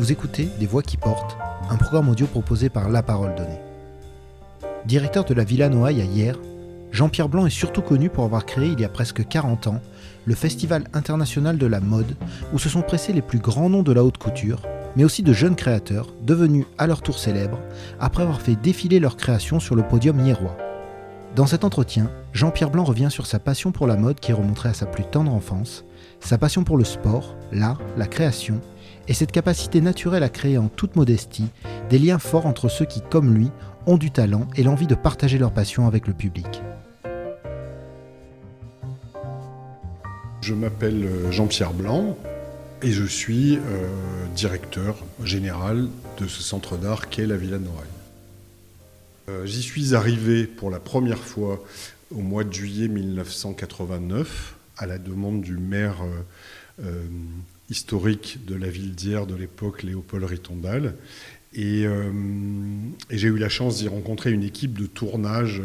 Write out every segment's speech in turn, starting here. Vous écoutez Des Voix qui portent, un programme audio proposé par La Parole Donnée. Directeur de la Villa Noailles à Hyères, Jean-Pierre Blanc est surtout connu pour avoir créé il y a presque 40 ans le Festival International de la Mode, où se sont pressés les plus grands noms de la haute couture, mais aussi de jeunes créateurs, devenus à leur tour célèbres, après avoir fait défiler leurs créations sur le podium hiérois. Dans cet entretien, Jean-Pierre Blanc revient sur sa passion pour la mode qui remonterait à sa plus tendre enfance, sa passion pour le sport, l'art, la création, et cette capacité naturelle à créer en toute modestie des liens forts entre ceux qui, comme lui, ont du talent et l'envie de partager leur passion avec le public. Je m'appelle Jean-Pierre Blanc et je suis directeur général de ce centre d'art qu'est la Villa Noailles. J'y suis arrivé pour la première fois au mois de juillet 1989 à la demande du maire historique de la ville d'Hyères de l'époque, Léopold Ritondal. Et j'ai eu la chance d'y rencontrer une équipe de tournage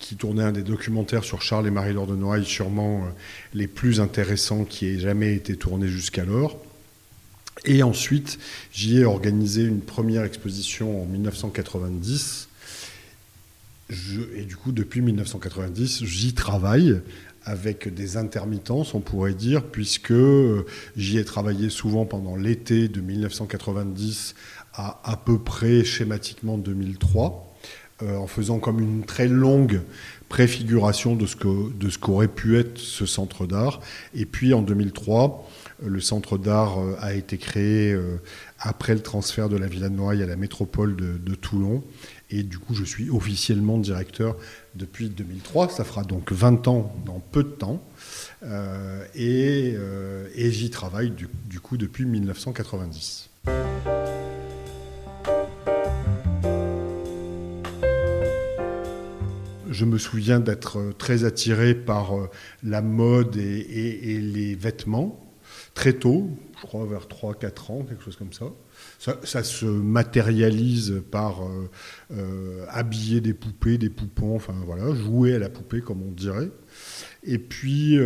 qui tournait un des documentaires sur Charles et Marie-Laure de Noailles, sûrement les plus intéressants qui aient jamais été tournés jusqu'alors. Et ensuite, j'y ai organisé une première exposition en 1990. Et du coup, depuis 1990, j'y travaille avec des intermittences, on pourrait dire, puisque j'y ai travaillé souvent pendant l'été de 1990 à peu près schématiquement 2003, en faisant comme une très longue préfiguration de ce qu'aurait pu être ce centre d'art. Et puis en 2003, le centre d'art a été créé après le transfert de la Villa Noailles à la métropole de Toulon. Et du coup, je suis officiellement directeur depuis 2003. Ça fera donc 20 ans dans peu de temps. Et j'y travaille du coup depuis 1990. Je me souviens d'être très attiré par la mode et les vêtements. Très tôt, je crois vers 3-4 ans, quelque chose comme ça. Ça se matérialise par habiller des poupées, des poupons, enfin voilà, jouer à la poupée comme on dirait. Et puis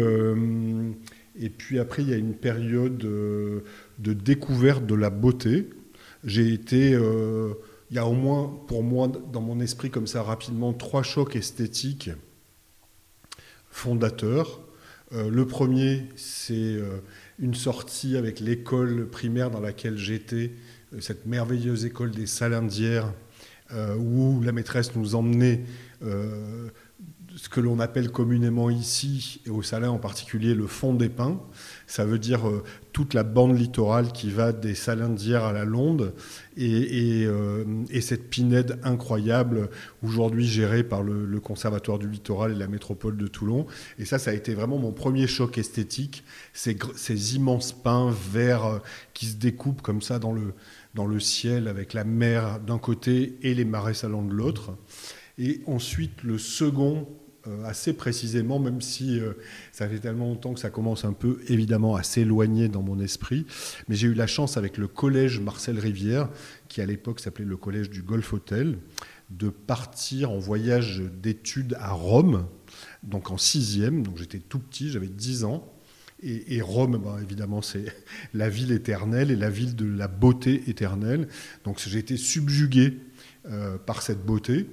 après, il y a une période de découverte de la beauté. J'ai été... il y a au moins, pour moi, dans mon esprit comme ça rapidement, 3 chocs esthétiques fondateurs. Le premier, c'est... une sortie avec l'école primaire dans laquelle j'étais, cette merveilleuse école des Salins-d'Hyères, où la maîtresse nous emmenait ce que l'on appelle communément ici, et au Salins en particulier, le fond des pins. Ça veut dire toute la bande littorale qui va des Salins-d'Hyères à la Londe, et cette pinède incroyable, aujourd'hui gérée par le Conservatoire du Littoral et la métropole de Toulon. Et ça a été vraiment mon premier choc esthétique, ces immenses pins verts qui se découpent comme ça dans le ciel, avec la mer d'un côté et les marais salants de l'autre. Et ensuite, le second, assez précisément, même si ça fait tellement longtemps que ça commence un peu, évidemment, à s'éloigner dans mon esprit, mais j'ai eu la chance avec le collège Marcel Rivière, qui à l'époque s'appelait le collège du Golf Hôtel, de partir en voyage d'études à Rome, donc en 6e, donc j'étais tout petit, j'avais 10 ans, et Rome, évidemment, c'est la ville éternelle et la ville de la beauté éternelle, donc j'ai été subjugué par cette beauté.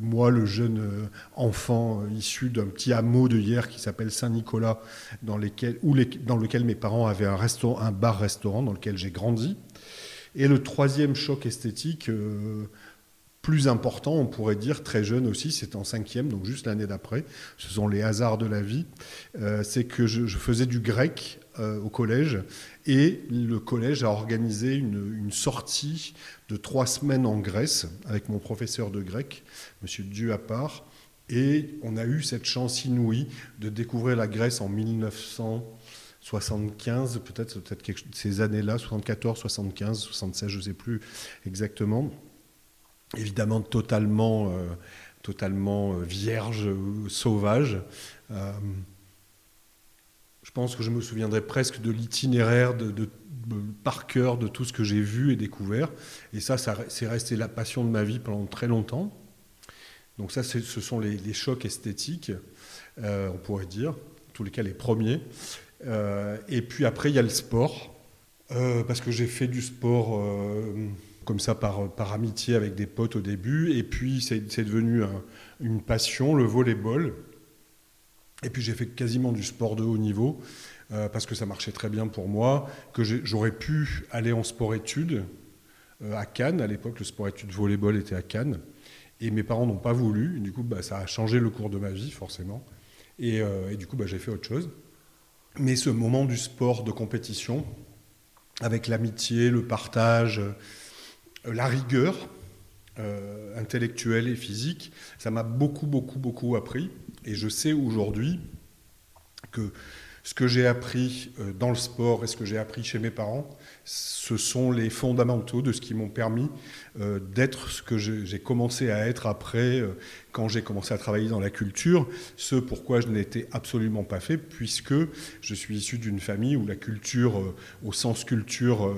Moi, le jeune enfant issu d'un petit hameau de Hyères qui s'appelle Saint-Nicolas, dans lequel mes parents avaient un bar-restaurant dans lequel j'ai grandi. Et le troisième choc esthétique, plus important, on pourrait dire, très jeune aussi, c'est en 5e, donc juste l'année d'après, ce sont les hasards de la vie, c'est que je faisais du grec au collège, et le collège a organisé une sortie de 3 semaines en Grèce avec mon professeur de grec, M. Duapart, et on a eu cette chance inouïe de découvrir la Grèce en 1975, peut-être ces années-là, 74, 75, 76, je ne sais plus exactement, évidemment totalement vierge, sauvage. Je pense que je me souviendrai presque de l'itinéraire, par cœur, de tout ce que j'ai vu et découvert. Et ça, c'est resté la passion de ma vie pendant très longtemps. Donc ça, ce sont les chocs esthétiques, on pourrait dire, en tous les cas les premiers. Et puis après, il y a le sport. Parce que j'ai fait du sport comme ça par amitié avec des potes au début. Et puis c'est devenu une passion, le volleyball. Et puis j'ai fait quasiment du sport de haut niveau parce que ça marchait très bien pour moi, que j'aurais pu aller en sport-études à Cannes. À l'époque, le sport-études volleyball était à Cannes. Et mes parents n'ont pas voulu. Du coup, ça a changé le cours de ma vie, forcément. Et du coup, j'ai fait autre chose. Mais ce moment du sport de compétition, avec l'amitié, le partage, la rigueur intellectuelle et physique, ça m'a beaucoup, beaucoup, beaucoup appris. Et je sais aujourd'hui que ce que j'ai appris dans le sport et ce que j'ai appris chez mes parents, ce sont les fondamentaux de ce qui m'ont permis d'être ce que j'ai commencé à être après, quand j'ai commencé à travailler dans la culture, ce pourquoi je n'étais absolument pas fait, puisque je suis issu d'une famille où la culture, au sens culture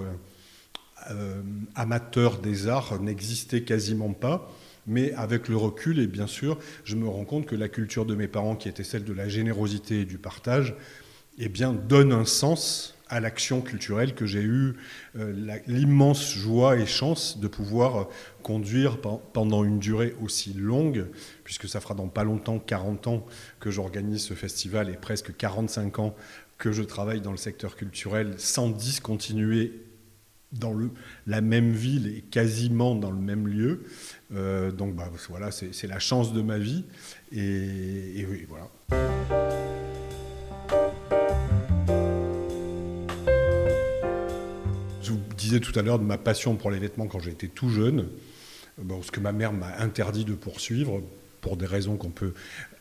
amateur des arts, n'existait quasiment pas. Mais avec le recul, et bien sûr, je me rends compte que la culture de mes parents, qui était celle de la générosité et du partage, eh bien, donne un sens à l'action culturelle que j'ai eu l'immense joie et chance de pouvoir conduire pendant une durée aussi longue, puisque ça fera dans pas longtemps 40 ans que j'organise ce festival et presque 45 ans que je travaille dans le secteur culturel sans discontinuer dans la même ville et quasiment dans le même lieu. Donc voilà, c'est la chance de ma vie. Et oui, voilà. Je vous disais tout à l'heure de ma passion pour les vêtements quand j'étais tout jeune, ce que ma mère m'a interdit de poursuivre, pour des raisons qu'on peut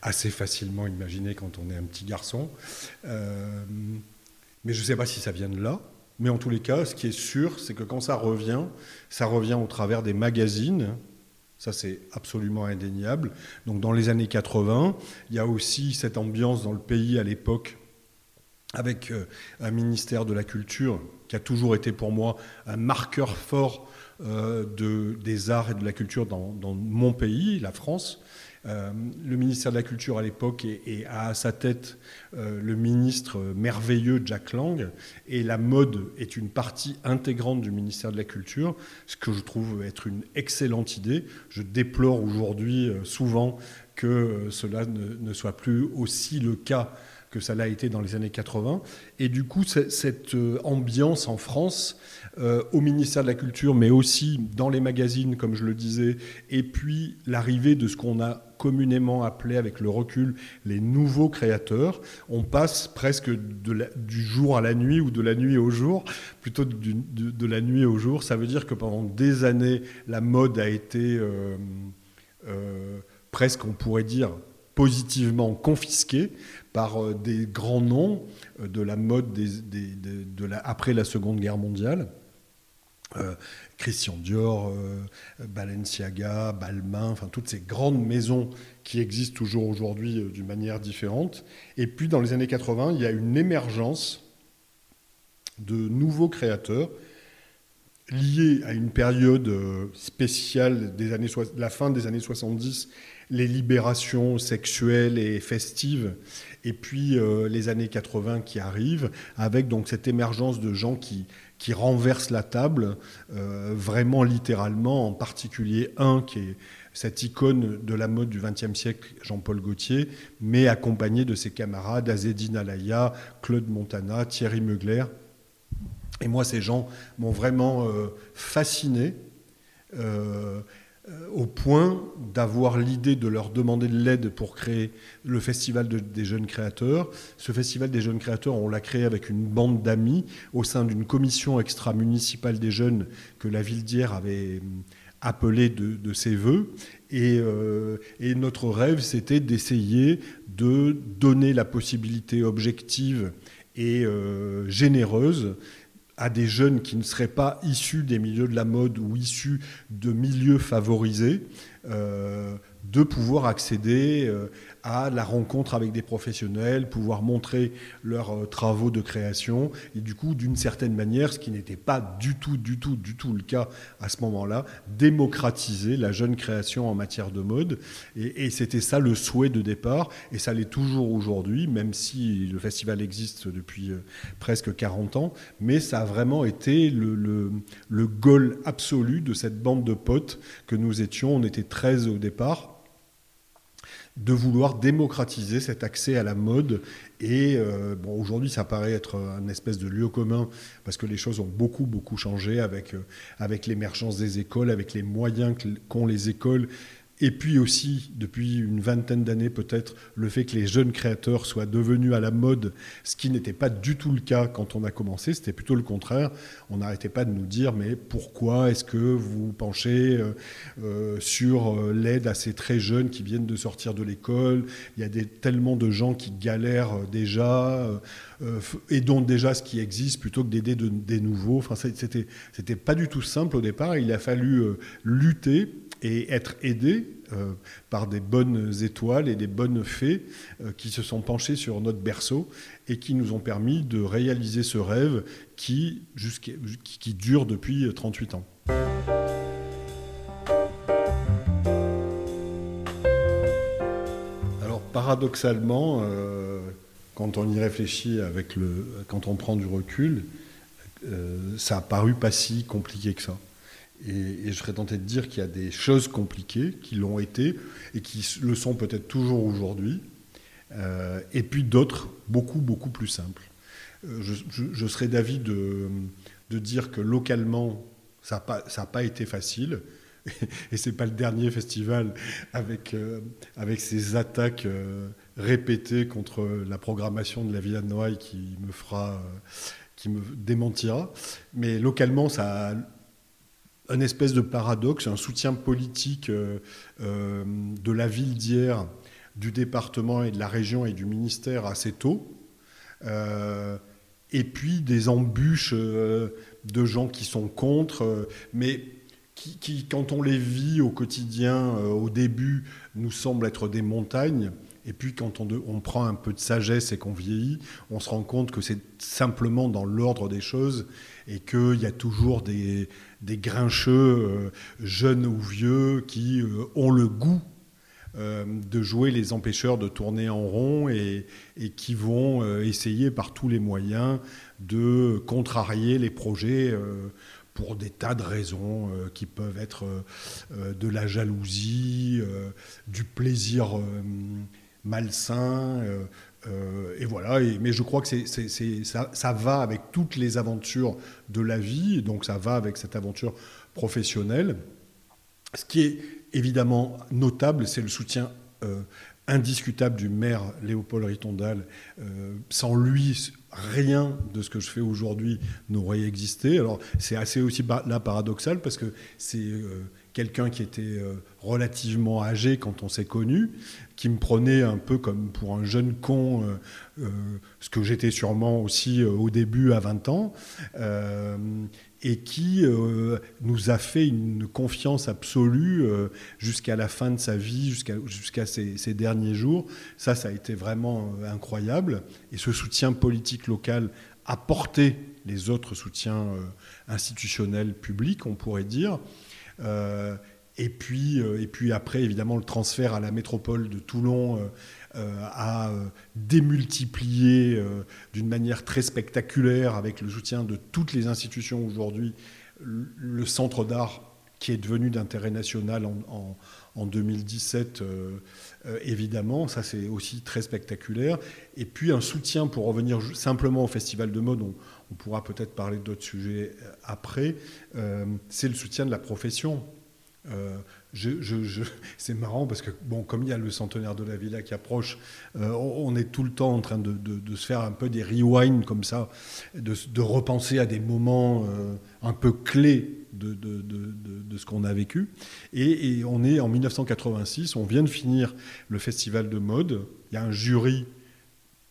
assez facilement imaginer quand on est un petit garçon. Mais je ne sais pas si ça vient de là. Mais en tous les cas, ce qui est sûr, c'est que quand ça revient au travers des magazines. Ça, c'est absolument indéniable. Donc, dans les années 80, il y a aussi cette ambiance dans le pays à l'époque, avec un ministère de la Culture qui a toujours été pour moi un marqueur fort des arts et de la culture dans mon pays, la France. Le ministère de la Culture à l'époque et a à sa tête le ministre merveilleux Jack Lang, et la mode est une partie intégrante du ministère de la Culture, ce que je trouve être une excellente idée. Je déplore aujourd'hui souvent que cela ne soit plus aussi le cas que ça l'a été dans les années 80. Et du coup, cette ambiance en France, au ministère de la Culture, mais aussi dans les magazines, comme je le disais, et puis l'arrivée de ce qu'on a communément appelé, avec le recul, les nouveaux créateurs. On passe presque du jour à la nuit, ou de la nuit au jour, plutôt de la nuit au jour. Ça veut dire que pendant des années, la mode a été presque, on pourrait dire, positivement confisquée par des grands noms de la mode après la Seconde Guerre mondiale. Christian Dior, Balenciaga, Balmain, enfin toutes ces grandes maisons qui existent toujours aujourd'hui d'une manière différente. Et puis dans les années 80, il y a une émergence de nouveaux créateurs liés à une période spéciale de la fin des années 70, les libérations sexuelles et festives, et puis les années 80 qui arrivent, avec donc cette émergence de gens qui renversent la table, vraiment littéralement, en particulier un qui est cette icône de la mode du XXe siècle, Jean-Paul Gaultier, mais accompagné de ses camarades, Azedine Alaïa, Claude Montana, Thierry Mugler. Et moi, ces gens m'ont vraiment fasciné, au point d'avoir l'idée de leur demander de l'aide pour créer le Festival des Jeunes Créateurs. Ce Festival des Jeunes Créateurs, on l'a créé avec une bande d'amis au sein d'une commission extra-municipale des jeunes que la ville d'Hyères avait appelée de ses vœux. Et notre rêve, c'était d'essayer de donner la possibilité objective et généreuse à des jeunes qui ne seraient pas issus des milieux de la mode ou issus de milieux favorisés, de pouvoir accéder à la rencontre avec des professionnels, pouvoir montrer leurs travaux de création. Et du coup, d'une certaine manière, ce qui n'était pas du tout le cas à ce moment-là, démocratiser la jeune création en matière de mode. Et c'était ça le souhait de départ. Et ça l'est toujours aujourd'hui, même si le festival existe depuis presque 40 ans. Mais ça a vraiment été le goal absolu de cette bande de potes que nous étions. On était 13 au départ, de vouloir démocratiser cet accès à la mode. Et bon, aujourd'hui, ça paraît être un espèce de lieu commun parce que les choses ont beaucoup changé avec l'émergence des écoles, avec les moyens qu'ont les écoles. Et puis aussi, depuis une vingtaine d'années peut-être, le fait que les jeunes créateurs soient devenus à la mode, ce qui n'était pas du tout le cas quand on a commencé, c'était plutôt le contraire. On n'arrêtait pas de nous dire, mais pourquoi est-ce que vous penchez sur l'aide à ces très jeunes qui viennent de sortir de l'école ? Il y a tellement de gens qui galèrent déjà, aidons déjà ce qui existe plutôt que d'aider des nouveaux. Enfin, c'était pas du tout simple au départ. Il a fallu lutter et être aidé par des bonnes étoiles et des bonnes fées qui se sont penchées sur notre berceau et qui nous ont permis de réaliser ce rêve qui dure depuis 38 ans. Alors paradoxalement, quand on y réfléchit, quand on prend du recul, ça a paru pas si compliqué que ça. Et je serais tenté de dire qu'il y a des choses compliquées qui l'ont été et qui le sont peut-être toujours aujourd'hui, et puis d'autres beaucoup plus simples. Je serais d'avis de dire que localement, ça n'a pas été facile. Et ce n'est pas le dernier festival avec ces attaques répétées contre la programmation de la Villa Noailles qui me démentira. Mais localement, ça a une espèce de paradoxe, un soutien politique de la ville d'Hyères, du département et de la région et du ministère assez tôt, et puis des embûches de gens qui sont contre, mais qui, quand on les vit au quotidien, au début, nous semblent être des montagnes. Et puis quand on prend un peu de sagesse et qu'on vieillit, on se rend compte que c'est simplement dans l'ordre des choses et qu'il y a toujours des grincheux, jeunes ou vieux, qui ont le goût de jouer les empêcheurs de tourner en rond et qui vont essayer par tous les moyens de contrarier les projets pour des tas de raisons qui peuvent être de la jalousie, du plaisir malsain, et voilà. Mais je crois que ça va avec toutes les aventures de la vie, donc ça va avec cette aventure professionnelle. Ce qui est évidemment notable, c'est le soutien indiscutable du maire Léopold Ritondal. Sans lui, rien de ce que je fais aujourd'hui n'aurait existé. Alors c'est assez aussi là paradoxal parce que c'est quelqu'un qui était relativement âgé quand on s'est connus, qui me prenait un peu comme pour un jeune con, ce que j'étais sûrement aussi au début à 20 ans, et qui nous a fait une confiance absolue jusqu'à la fin de sa vie, jusqu'à ses derniers jours. Ça a été vraiment incroyable. Et ce soutien politique local a porté les autres soutiens institutionnels publics, on pourrait dire. Et puis après, évidemment, le transfert à la métropole de Toulon a démultiplié d'une manière très spectaculaire, avec le soutien de toutes les institutions aujourd'hui, le centre d'art qui est devenu d'intérêt national en 2017, évidemment. Ça, c'est aussi très spectaculaire. Et puis un soutien, pour revenir simplement au Festival de mode, on pourra peut-être parler d'autres sujets après, c'est le soutien de la profession. C'est marrant parce que, bon, comme il y a le centenaire de la villa qui approche, on est tout le temps en train de se faire un peu des rewinds comme ça, de repenser à des moments un peu clés de ce qu'on a vécu. Et on est en 1986, on vient de finir le festival de mode. Il y a un jury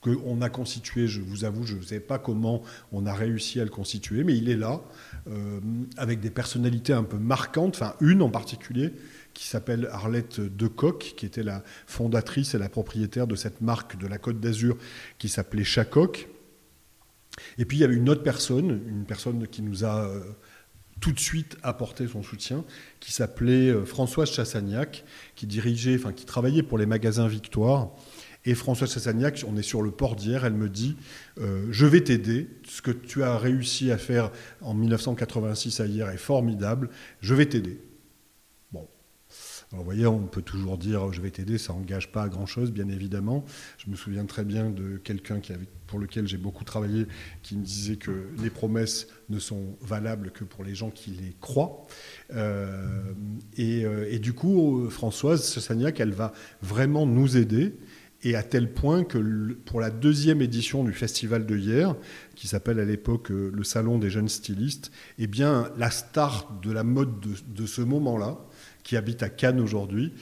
qu'on a constitué, je vous avoue, je ne sais pas comment on a réussi à le constituer, mais il est là, avec des personnalités un peu marquantes, enfin une en particulier, qui s'appelle Arlette Decoq, qui était la fondatrice et la propriétaire de cette marque de la Côte d'Azur qui s'appelait Chacoc. Et puis il y avait une personne qui nous a tout de suite apporté son soutien, qui s'appelait Françoise Chassagnac, qui travaillait pour les magasins Victoire. Et Françoise Chassagnac, on est sur le port d'Hyères, elle me dit « Je vais t'aider, ce que tu as réussi à faire en 1986 à Hyères est formidable, je vais t'aider ». Bon, alors vous voyez, on peut toujours dire « je vais t'aider », ça n'engage pas à grand-chose, bien évidemment. Je me souviens très bien de quelqu'un pour lequel j'ai beaucoup travaillé, qui me disait que les promesses ne sont valables que pour les gens qui les croient. Et du coup, Françoise Chassagnac, elle va vraiment nous aider. Et à tel point que pour la deuxième édition du Festival de Hyères, qui s'appelle à l'époque le Salon des jeunes stylistes, eh bien, la star de la mode de ce moment-là, qui habite à Cannes aujourd'hui,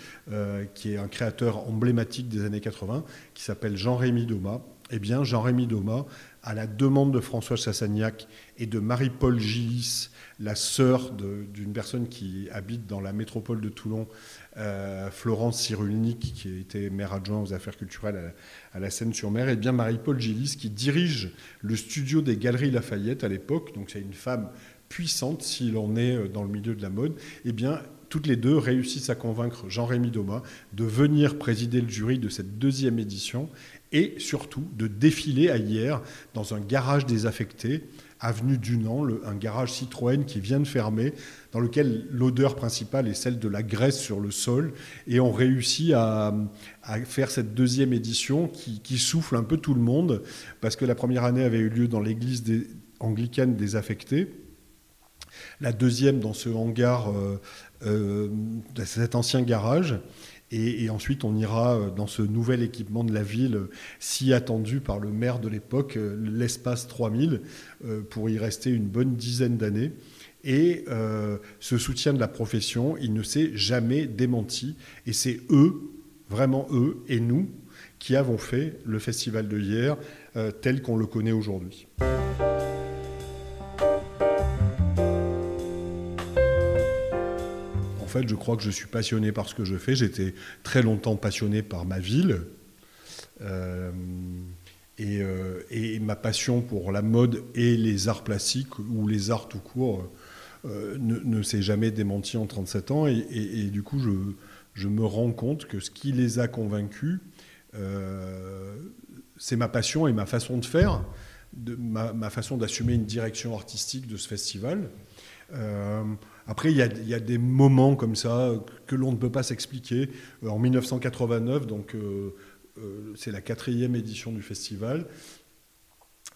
qui est un créateur emblématique des années 80, qui s'appelle Jean-Rémy Daumas, eh bien, Jean-Rémy Daumas, à la demande de Françoise Chassagnac et de Marie-Paul Gillis, la sœur d'une personne qui habite dans la métropole de Toulon, Florence Cyrulnik, qui était maire adjoint aux affaires culturelles à la Seine-sur-Mer, et bien Marie-Paul Gillis, qui dirige le studio des Galeries Lafayette à l'époque, donc c'est une femme puissante s'il en est dans le milieu de la mode, et bien toutes les deux réussissent à convaincre Jean-Rémy Daumas de venir présider le jury de cette deuxième édition, et surtout de défiler à Hyères dans un garage désaffecté, avenue Dunant, un garage Citroën qui vient de fermer, dans lequel l'odeur principale est celle de la graisse sur le sol, et on réussit à faire cette deuxième édition qui souffle un peu tout le monde, parce que la première année avait eu lieu dans l'église anglicane désaffectée, la deuxième dans ce hangar, cet ancien garage, Et ensuite, on ira dans ce nouvel équipement de la ville, si attendu par le maire de l'époque, l'espace 3000, pour y rester une bonne dizaine d'années. Et ce soutien de la profession, il ne s'est jamais démenti. Et c'est eux, vraiment eux et nous, qui avons fait le Festival de Hyères tel qu'on le connaît aujourd'hui. En fait, je crois que je suis passionné par ce que je fais. J'étais très longtemps passionné par ma ville. Et ma passion pour la mode et les arts plastiques, ou les arts tout court, ne s'est jamais démentie en 37 ans. Et du coup, je me rends compte que ce qui les a convaincus, c'est ma passion et ma façon de faire, ma façon d'assumer une direction artistique de ce festival. Après, il y a des moments comme ça que l'on ne peut pas s'expliquer. En 1989, donc c'est la 4e édition du festival,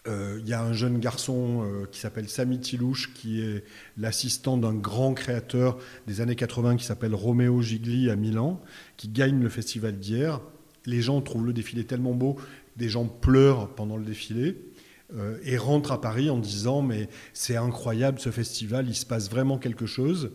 il y a un jeune garçon qui s'appelle Sammy Tilouche, qui est l'assistant d'un grand créateur des années 80 qui s'appelle Romeo Gigli à Milan, qui gagne le festival d'Hyères. Les gens trouvent le défilé tellement beau, des gens pleurent pendant le défilé. Et rentre à Paris en disant « mais c'est incroyable ce festival, il se passe vraiment quelque chose ».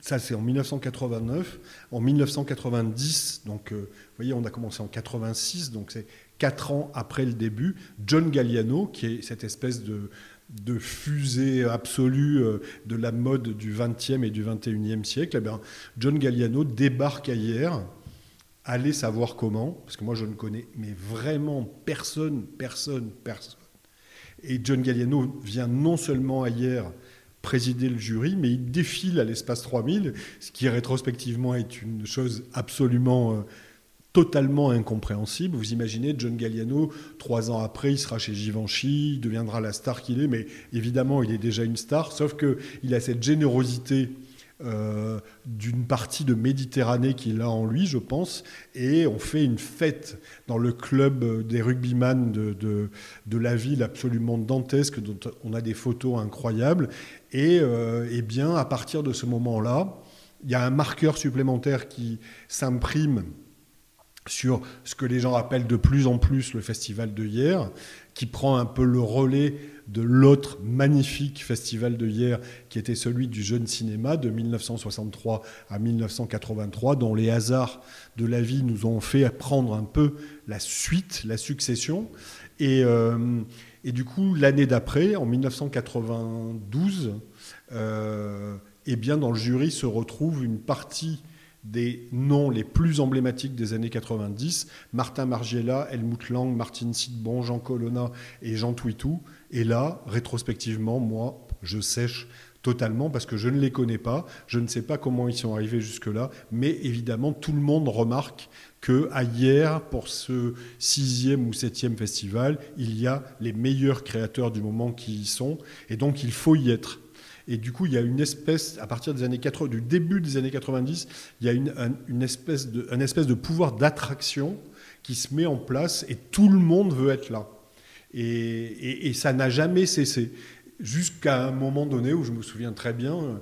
Ça c'est en 1989, en 1990, donc vous voyez on a commencé en 86, donc c'est 4 ans après le début, John Galliano, qui est cette espèce de fusée absolue de la mode du 20e et du 21e siècle, eh bien, John Galliano débarque à Hyères. Allez savoir comment, parce que moi je ne connais mais vraiment personne. Et John Galliano vient non seulement à Hyères présider le jury, mais il défile à l'espace 3000, ce qui rétrospectivement est une chose absolument totalement incompréhensible. Vous imaginez John Galliano, 3 ans après, il sera chez Givenchy, il deviendra la star qu'il est, mais évidemment il est déjà une star, sauf qu'il a cette générosité d'une partie de Méditerranée qu'il a en lui, je pense, et on fait une fête dans le club des rugbyman de la ville absolument dantesque, dont on a des photos incroyables, et bien à partir de ce moment-là, il y a un marqueur supplémentaire qui s'imprime sur ce que les gens appellent de plus en plus le Festival de Hyères, qui prend un peu le relais de l'autre magnifique festival de Hyères, qui était celui du jeune cinéma de 1963 à 1983, dont les hasards de la vie nous ont fait prendre un peu la suite, la succession. Et du coup, l'année d'après, en 1992, eh bien dans le jury se retrouve une partie des noms les plus emblématiques des années 90, Martin Margiela, Helmut Lang, Martine Sidbon, Jean Colonna et Jean Twitou. Et là, rétrospectivement, moi, je sèche totalement parce que je ne les connais pas, je ne sais pas comment ils sont arrivés jusque-là, mais évidemment, tout le monde remarque qu'à Hyères, pour ce 6e ou 7e festival, il y a les meilleurs créateurs du moment qui y sont, et donc il faut y être. Et du coup, il y a une espèce, à partir des années 80, du début des années 90, il y a une espèce de pouvoir d'attraction qui se met en place et tout le monde veut être là. Et ça n'a jamais cessé. Jusqu'à un moment donné où je me souviens très bien,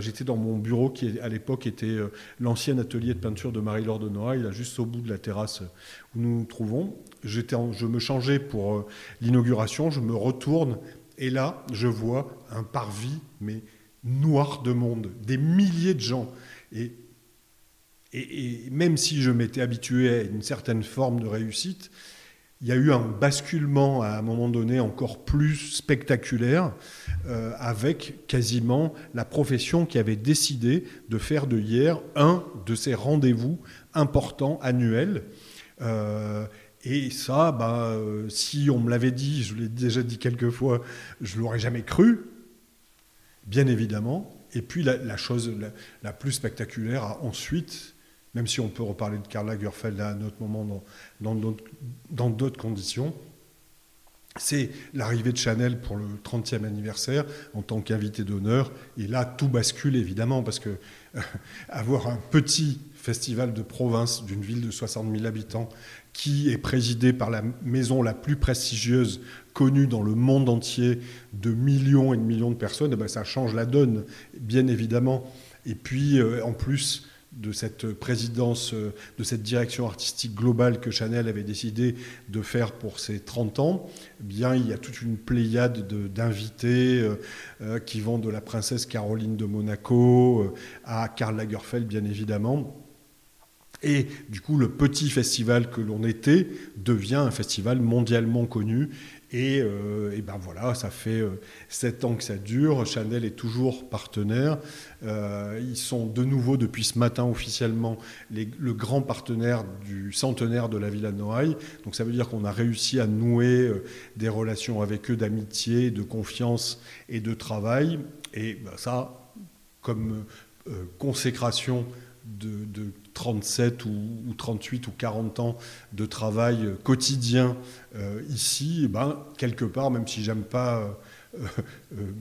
j'étais dans mon bureau qui, à l'époque, était l'ancien atelier de peinture de Marie-Laure de Noailles, là, juste au bout de la terrasse où nous nous trouvons. Je me changeais pour l'inauguration, je me retourne. Et là, je vois un parvis, mais noir de monde, des milliers de gens. Et même si je m'étais habitué à une certaine forme de réussite, il y a eu un basculement à un moment donné encore plus spectaculaire, avec quasiment la profession qui avait décidé de faire de Hyères un de ses rendez-vous importants annuels. Et ça, si on me l'avait dit, je l'ai déjà dit quelques fois, je ne l'aurais jamais cru, bien évidemment. Et puis la chose la plus spectaculaire ensuite, même si on peut reparler de Karl Lagerfeld à un autre moment dans d'autres conditions, c'est l'arrivée de Chanel pour le 30e anniversaire en tant qu'invité d'honneur. Et là, tout bascule évidemment, parce que avoir un petit festival de province d'une ville de 60 000 habitants qui est présidé par la maison la plus prestigieuse connue dans le monde entier de millions et de millions de personnes, ça change la donne, bien évidemment. Et puis, en plus de cette présidence, de cette direction artistique globale que Chanel avait décidé de faire pour ses 30 ans, il y a toute une pléiade d'invités qui vont de la princesse Caroline de Monaco à Karl Lagerfeld, bien évidemment. Et du coup, le petit festival que l'on était devient un festival mondialement connu. Et ça fait 7 ans que ça dure. Chanel est toujours partenaire. Ils sont de nouveau, depuis ce matin officiellement, le grand partenaire du centenaire de la Villa Noailles. Donc ça veut dire qu'on a réussi à nouer des relations avec eux d'amitié, de confiance et de travail. Et ça, comme consécration de 37 ou 38 ou 40 ans de travail quotidien ici, quelque part, même si j'aime pas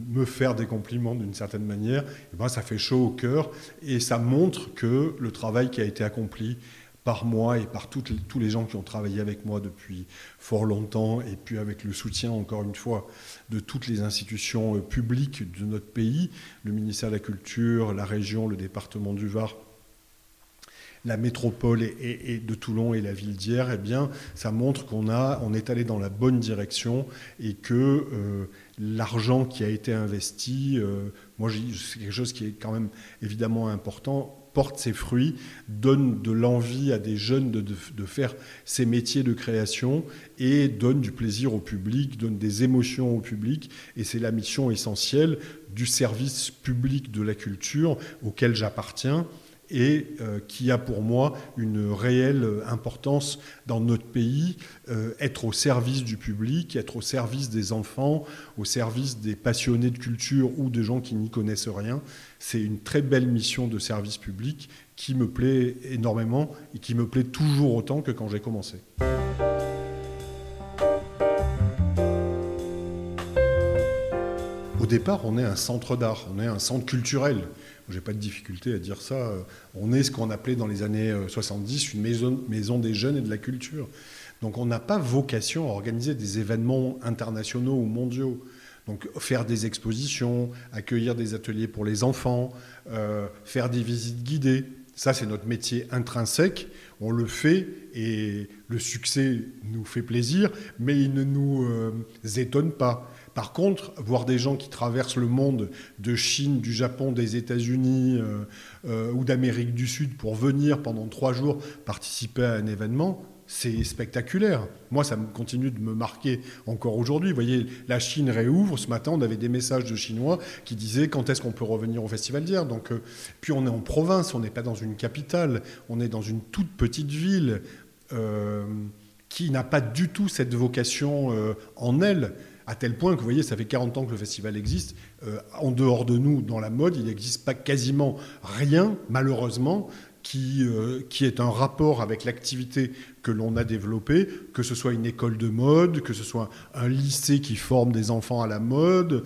me faire des compliments d'une certaine manière, ça fait chaud au cœur et ça montre que le travail qui a été accompli par moi et par tous les gens qui ont travaillé avec moi depuis fort longtemps, et puis avec le soutien, encore une fois, de toutes les institutions publiques de notre pays, le ministère de la Culture, la région, le département du Var, la métropole et de Toulon et la ville d'Hyères, ça montre qu'on est allé dans la bonne direction et que l'argent qui a été investi, c'est quelque chose qui est quand même évidemment important, porte ses fruits, donne de l'envie à des jeunes de faire ces métiers de création et donne du plaisir au public, donne des émotions au public. Et c'est la mission essentielle du service public de la culture auquel j'appartiens et qui a pour moi une réelle importance dans notre pays, être au service du public, être au service des enfants, au service des passionnés de culture ou de gens qui n'y connaissent rien. C'est une très belle mission de service public qui me plaît énormément et qui me plaît toujours autant que quand j'ai commencé. Au départ, on est un centre d'art, on est un centre culturel. J'ai pas de difficulté à dire ça. On est ce qu'on appelait dans les années 70 une maison des jeunes et de la culture. Donc on n'a pas vocation à organiser des événements internationaux ou mondiaux. Donc faire des expositions, accueillir des ateliers pour les enfants, faire des visites guidées. Ça, c'est notre métier intrinsèque. On le fait et le succès nous fait plaisir, mais il ne nous étonne pas. Par contre, voir des gens qui traversent le monde de Chine, du Japon, des États-Unis ou d'Amérique du Sud pour venir pendant 3 jours participer à un événement, c'est spectaculaire. Moi, ça continue de me marquer encore aujourd'hui. Vous voyez, la Chine réouvre. Ce matin, on avait des messages de Chinois qui disaient quand est-ce qu'on peut revenir au Festival d'Hyères. Donc, puis on est en province, on n'est pas dans une capitale. On est dans une toute petite ville qui n'a pas du tout cette vocation en elle. À tel point que, vous voyez, ça fait 40 ans que le festival existe. En dehors de nous, dans la mode, il n'existe pas quasiment rien, malheureusement, qui est un rapport avec l'activité que l'on a développée, que ce soit une école de mode, que ce soit un lycée qui forme des enfants à la mode.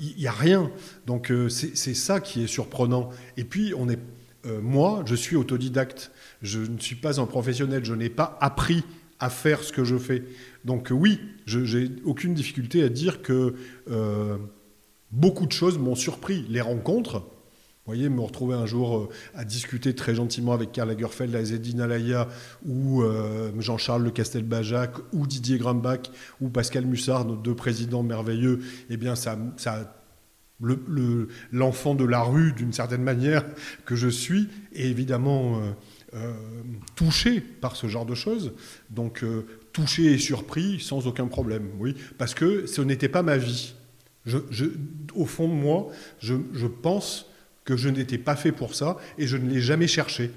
Il n'y a rien. Donc, c'est ça qui est surprenant. Et puis, moi, je suis autodidacte. Je ne suis pas un professionnel. Je n'ai pas appris à faire ce que je fais. Donc oui, j'ai aucune difficulté à dire que beaucoup de choses m'ont surpris. Les rencontres, vous voyez, me retrouver un jour à discuter très gentiment avec Karl Lagerfeld, Azedine Alaïa, ou Jean-Charles Le Castelbajac, ou Didier Grimbach, ou Pascal Mussard, nos deux présidents merveilleux, eh bien ça l'enfant de la rue, d'une certaine manière, que je suis, est évidemment touché par ce genre de choses. Donc touché et surpris sans aucun problème, oui, parce que ce n'était pas ma vie. Au fond de moi, je pense que je n'étais pas fait pour ça et je ne l'ai jamais cherché.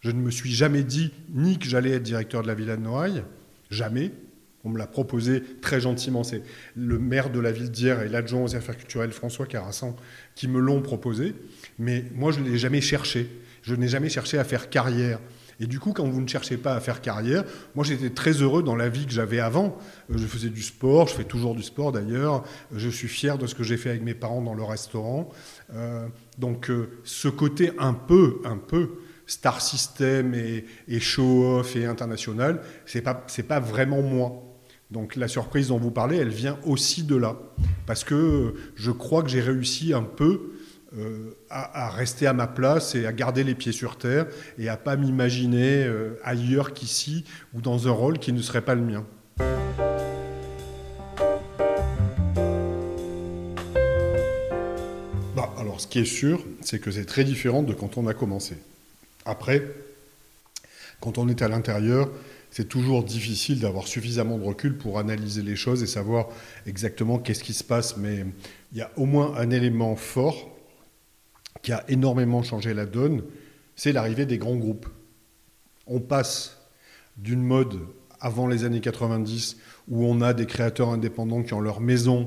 Je ne me suis jamais dit ni que j'allais être directeur de la Villa Noailles, jamais. On me l'a proposé très gentiment. C'est le maire de la ville d'Hyères et l'adjoint aux affaires culturelles, François Carassan, qui me l'ont proposé. Mais moi, je ne l'ai jamais cherché. Je n'ai jamais cherché à faire carrière. Et du coup, quand vous ne cherchez pas à faire carrière, moi j'étais très heureux dans la vie que j'avais avant. Je faisais du sport, je fais toujours du sport d'ailleurs. Je suis fier de ce que j'ai fait avec mes parents dans le restaurant. Donc ce côté un peu star system et show-off et international, c'est pas vraiment moi. Donc la surprise dont vous parlez, elle vient aussi de là. Parce que je crois que j'ai réussi un peu à rester à ma place et à garder les pieds sur terre et à pas m'imaginer ailleurs qu'ici ou dans un rôle qui ne serait pas le mien. Alors ce qui est sûr, c'est que c'est très différent de quand on a commencé. Après, quand on est à l'intérieur, c'est toujours difficile d'avoir suffisamment de recul pour analyser les choses et savoir exactement qu'est-ce qui se passe. Mais il y a au moins un élément fort qui a énormément changé la donne, c'est l'arrivée des grands groupes. On passe d'une mode avant les années 90, où on a des créateurs indépendants qui ont leur maison,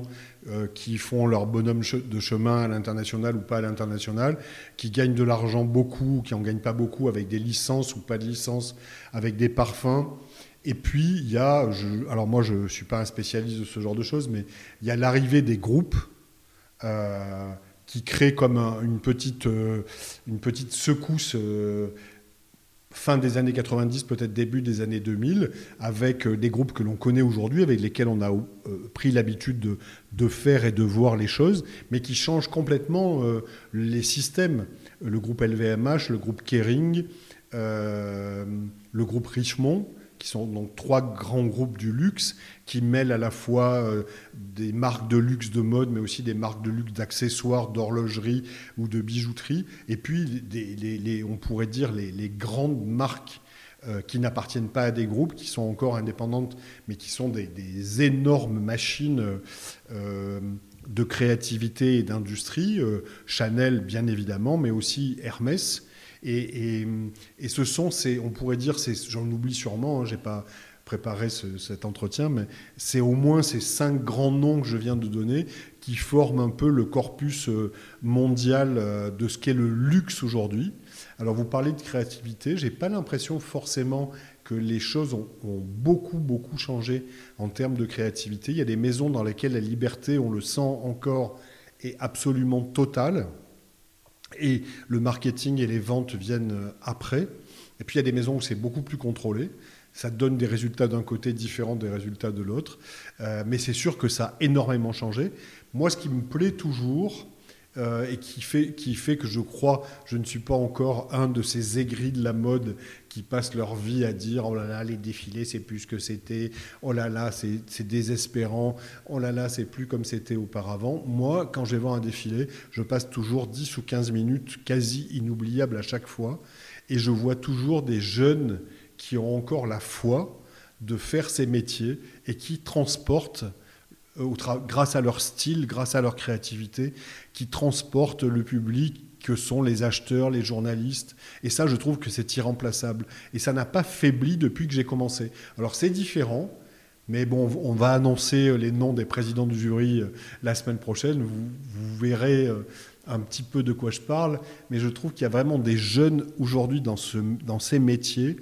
qui font leur bonhomme de chemin à l'international ou pas à l'international, qui gagnent de l'argent beaucoup, qui n'en gagnent pas beaucoup, avec des licences ou pas de licences, avec des parfums. Et puis, il y a, alors moi je ne suis pas un spécialiste de ce genre de choses, mais il y a l'arrivée des groupes, qui crée comme une petite secousse fin des années 90, peut-être début des années 2000, avec des groupes que l'on connaît aujourd'hui, avec lesquels on a pris l'habitude de faire et de voir les choses, mais qui changent complètement les systèmes. Le groupe LVMH, le groupe Kering, le groupe Richemont, qui sont donc trois grands groupes du luxe qui mêlent à la fois des marques de luxe de mode, mais aussi des marques de luxe d'accessoires, d'horlogerie ou de bijouterie. Et puis, on pourrait dire les grandes marques qui n'appartiennent pas à des groupes, qui sont encore indépendantes, mais qui sont des énormes machines de créativité et d'industrie. Chanel, bien évidemment, mais aussi Hermès. Et ce sont, on pourrait dire, j'en oublie sûrement, hein, je n'ai pas préparé cet entretien, mais c'est au moins ces 5 grands noms que je viens de donner qui forment un peu le corpus mondial de ce qu'est le luxe aujourd'hui. Alors vous parlez de créativité, je n'ai pas l'impression forcément que les choses ont beaucoup, beaucoup changé en termes de créativité. Il y a des maisons dans lesquelles la liberté, on le sent encore, est absolument totale. Et le marketing et les ventes viennent après. Et puis il y a des maisons où c'est beaucoup plus contrôlé. Ça donne des résultats d'un côté différents des résultats de l'autre. Mais c'est sûr que ça a énormément changé. Moi, ce qui me plaît toujours et qui fait que je crois, je ne suis pas encore un de ces aigris de la mode qui passent leur vie à dire « Oh là là, les défilés, c'est plus ce que c'était. Oh là là, c'est désespérant. Oh là là, c'est plus comme c'était auparavant. » Moi, quand je vais voir un défilé, je passe toujours 10 ou 15 minutes quasi inoubliables à chaque fois. Et je vois toujours des jeunes qui ont encore la foi de faire ces métiers et qui transportent, grâce à leur style, grâce à leur créativité, qui transportent le public que sont les acheteurs, les journalistes. Et ça, je trouve que c'est irremplaçable. Et ça n'a pas faibli depuis que j'ai commencé. Alors, c'est différent, mais bon, on va annoncer les noms des présidents du jury la semaine prochaine. Vous verrez un petit peu de quoi je parle. Mais je trouve qu'il y a vraiment des jeunes aujourd'hui dans ces métiers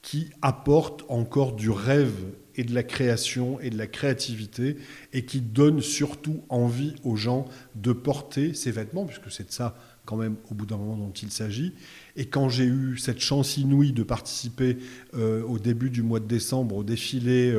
qui apportent encore du rêve et de la création et de la créativité, et qui donne surtout envie aux gens de porter ces vêtements, puisque c'est de ça quand même au bout d'un moment dont il s'agit. Et quand j'ai eu cette chance inouïe de participer au début du mois de décembre au défilé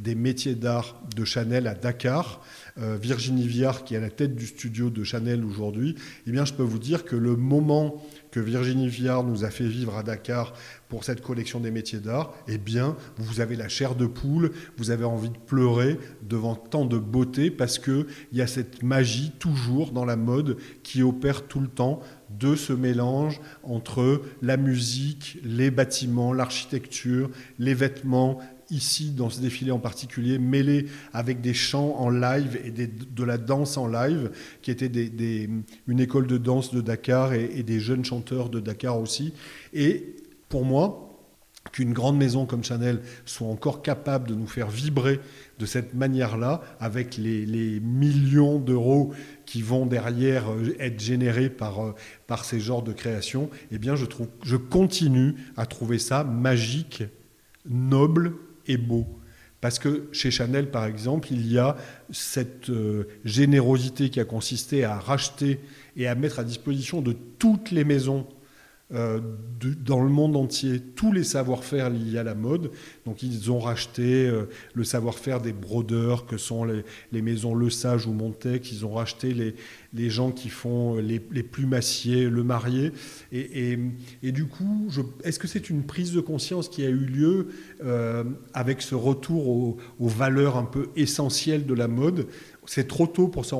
des métiers d'art de Chanel à Dakar, Virginie Viard, qui est à la tête du studio de Chanel aujourd'hui, eh bien, je peux vous dire que le moment que Virginie Viard nous a fait vivre à Dakar pour cette collection des métiers d'art, eh bien, vous avez la chair de poule, vous avez envie de pleurer devant tant de beauté, parce qu'il y a cette magie toujours dans la mode qui opère tout le temps de ce mélange entre la musique, les bâtiments, l'architecture, les vêtements, ici dans ce défilé en particulier, mêlé avec des chants en live et de la danse en live, qui était une école de danse de Dakar et des jeunes chanteurs de Dakar aussi. Et pour moi, qu'une grande maison comme Chanel soit encore capable de nous faire vibrer de cette manière-là, avec les millions d'euros qui vont derrière être générés par ces genres de créations, eh bien je continue à trouver ça magique, noble et beau. Parce que chez Chanel, par exemple, il y a cette générosité qui a consisté à racheter et à mettre à disposition de toutes les maisons dans le monde entier, tous les savoir-faire liés à la mode. Donc ils ont racheté le savoir-faire des brodeurs que sont les maisons Le Sage ou Montec, ils ont racheté les gens qui font les plumassiers, le marié. Et du coup, est-ce que c'est une prise de conscience qui a eu lieu avec ce retour aux valeurs un peu essentielles de la mode ? C'est trop tôt pour s'en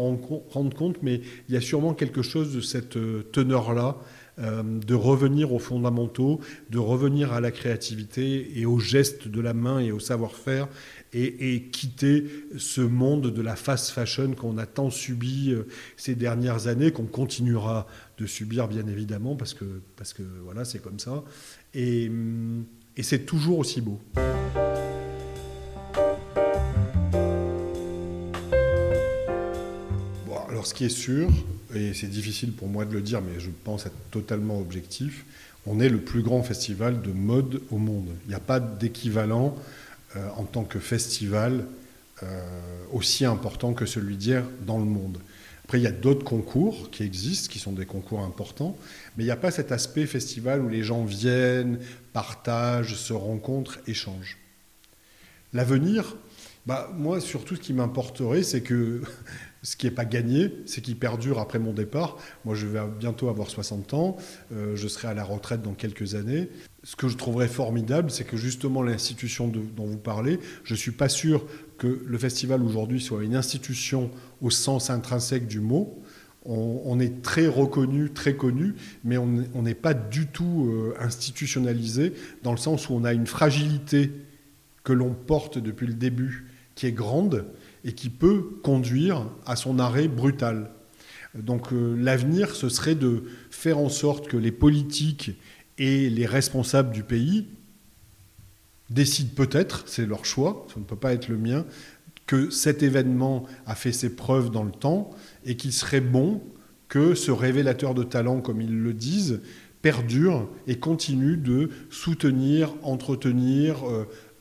rendre compte, mais il y a sûrement quelque chose de cette teneur-là, de revenir aux fondamentaux, de revenir à la créativité et aux gestes de la main et au savoir-faire, et quitter ce monde de la fast fashion qu'on a tant subi ces dernières années, qu'on continuera de subir bien évidemment, parce que voilà, c'est comme ça, et c'est toujours aussi beau. Bon, alors ce qui est sûr, et c'est difficile pour moi de le dire, mais je pense être totalement objectif, on est le plus grand festival de mode au monde. Il n'y a pas d'équivalent en tant que festival aussi important que celui d'hier dans le monde. Après, il y a d'autres concours qui existent, qui sont des concours importants, mais il n'y a pas cet aspect festival où les gens viennent, partagent, se rencontrent, échangent. L'avenir, moi, surtout, ce qui m'importerait, c'est que... ce qui n'est pas gagné, c'est qu'il perdure après mon départ. Moi, je vais bientôt avoir 60 ans. Je serai à la retraite dans quelques années. Ce que je trouverais formidable, c'est que justement l'institution dont vous parlez, je ne suis pas sûr que le festival aujourd'hui soit une institution au sens intrinsèque du mot. On est très reconnu, très connu, mais on n'est pas du tout institutionnalisé, dans le sens où on a une fragilité que l'on porte depuis le début, qui est grande, et qui peut conduire à son arrêt brutal. Donc l'avenir, ce serait de faire en sorte que les politiques et les responsables du pays décident, peut-être, c'est leur choix, ça ne peut pas être le mien, que cet événement a fait ses preuves dans le temps, et qu'il serait bon que ce révélateur de talent, comme ils le disent, perdure et continue de soutenir, entretenir,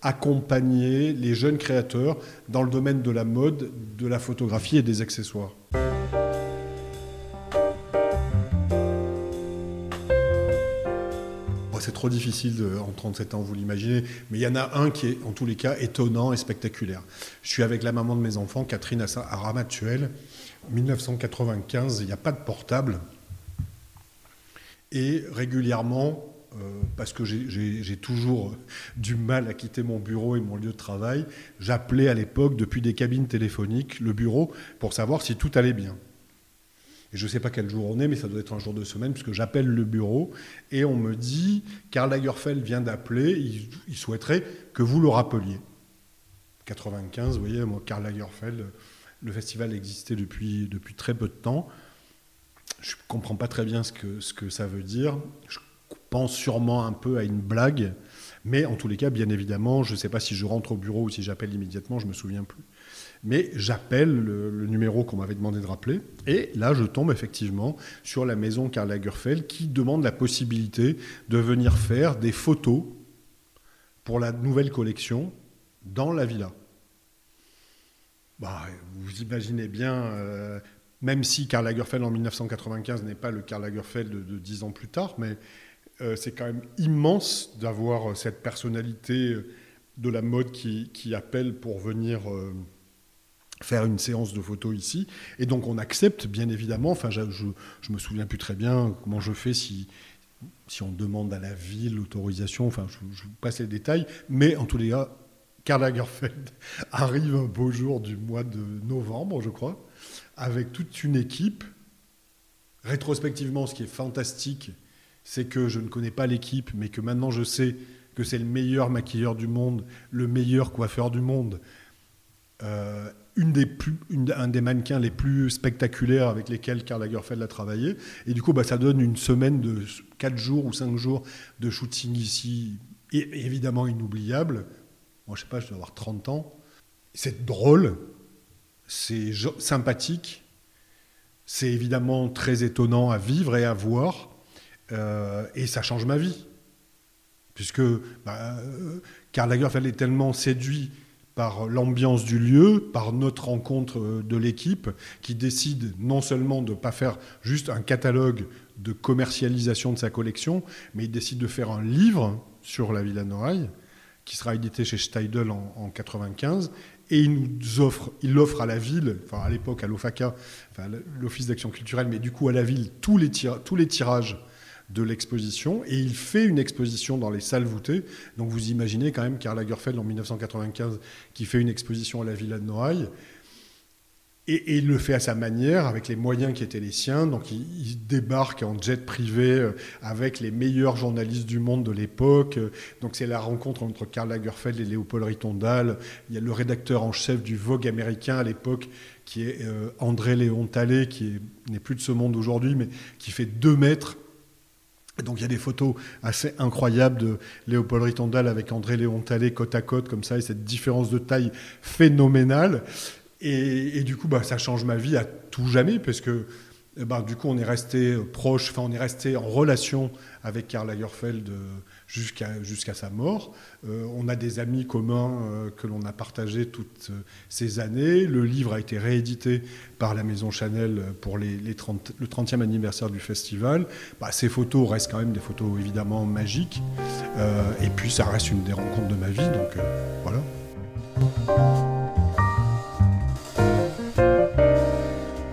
accompagner les jeunes créateurs dans le domaine de la mode, de la photographie et des accessoires. C'est trop difficile en 37 ans, vous l'imaginez, mais il y en a un qui est en tous les cas étonnant et spectaculaire. Je suis avec la maman de mes enfants, Catherine à Ramatuelle, 1995, il n'y a pas de portable, et régulièrement... parce que j'ai toujours du mal à quitter mon bureau et mon lieu de travail, j'appelais à l'époque, depuis des cabines téléphoniques, le bureau pour savoir si tout allait bien. Et je ne sais pas quel jour on est, mais ça doit être un jour de semaine, puisque j'appelle le bureau et on me dit « Karl Lagerfeld vient d'appeler, il souhaiterait que vous le rappeliez. » 95, vous voyez, moi, Karl Lagerfeld, le festival existait depuis très peu de temps. Je ne comprends pas très bien ce que ça veut dire. Je pense sûrement un peu à une blague, mais en tous les cas, bien évidemment, je ne sais pas si je rentre au bureau ou si j'appelle immédiatement, je ne me souviens plus. Mais j'appelle le numéro qu'on m'avait demandé de rappeler, et là je tombe effectivement sur la maison Karl Lagerfeld qui demande la possibilité de venir faire des photos pour la nouvelle collection dans la villa. Bah, vous imaginez bien, même si Karl Lagerfeld en 1995 n'est pas le Karl Lagerfeld de 10 ans plus tard, mais c'est quand même immense d'avoir cette personnalité de la mode qui appelle pour venir... faire une séance de photos ici, et donc on accepte bien évidemment, enfin je me souviens plus très bien comment je fais si on demande à la ville l'autorisation, enfin je vous passe les détails, mais en tous les cas, Karl Lagerfeld arrive un beau jour du mois de novembre, je crois, avec toute une équipe. Rétrospectivement, ce qui est fantastique, c'est que je ne connais pas l'équipe, mais que maintenant je sais que c'est le meilleur maquilleur du monde, le meilleur coiffeur du monde, un des mannequins les plus spectaculaires avec lesquels Karl Lagerfeld a travaillé. Et du coup, ça donne une semaine de 4 jours ou 5 jours de shooting ici, et évidemment inoubliable. Moi, je sais pas, je dois avoir 30 ans. C'est drôle, c'est sympathique, c'est évidemment très étonnant à vivre et à voir, et ça change ma vie. Puisque Karl Lagerfeld est tellement séduit par l'ambiance du lieu, par notre rencontre de l'équipe, qui décide non seulement de ne pas faire juste un catalogue de commercialisation de sa collection, mais il décide de faire un livre sur la Villa Noailles, qui sera édité chez Steidl en 1995, et il offre à la ville, enfin à l'époque à l'OFACA, enfin l'Office d'Action Culturelle, mais du coup à la ville, tous les tirages de l'exposition, et il fait une exposition dans les salles voûtées. Donc vous imaginez quand même Karl Lagerfeld en 1995 qui fait une exposition à la Villa de Noailles, et il le fait à sa manière, avec les moyens qui étaient les siens. Donc il débarque en jet privé avec les meilleurs journalistes du monde de l'époque. Donc c'est la rencontre entre Karl Lagerfeld et Léopold Ritondal. Il y a le rédacteur en chef du Vogue américain à l'époque, qui est André Léon Talley, qui n'est plus de ce monde aujourd'hui, mais qui fait 2 mètres. Donc il y a des photos assez incroyables de Léopold Ritondal avec André Léon Talley côte à côte comme ça, et cette différence de taille phénoménale, et du coup ça change ma vie à tout jamais, parce que du coup on est resté proche, enfin on est resté en relation avec Karl Lagerfeld jusqu'à sa mort. On a des amis communs que l'on a partagés toutes ces années. Le livre a été réédité par la maison Chanel pour le 30e anniversaire du festival. Ces photos restent quand même des photos évidemment magiques. Et puis ça reste une des rencontres de ma vie. Donc voilà.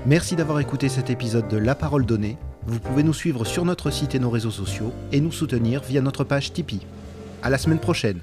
Merci d'avoir écouté cet épisode de La Parole Donnée. Vous pouvez nous suivre sur notre site et nos réseaux sociaux, et nous soutenir via notre page Tipeee. À la semaine prochaine!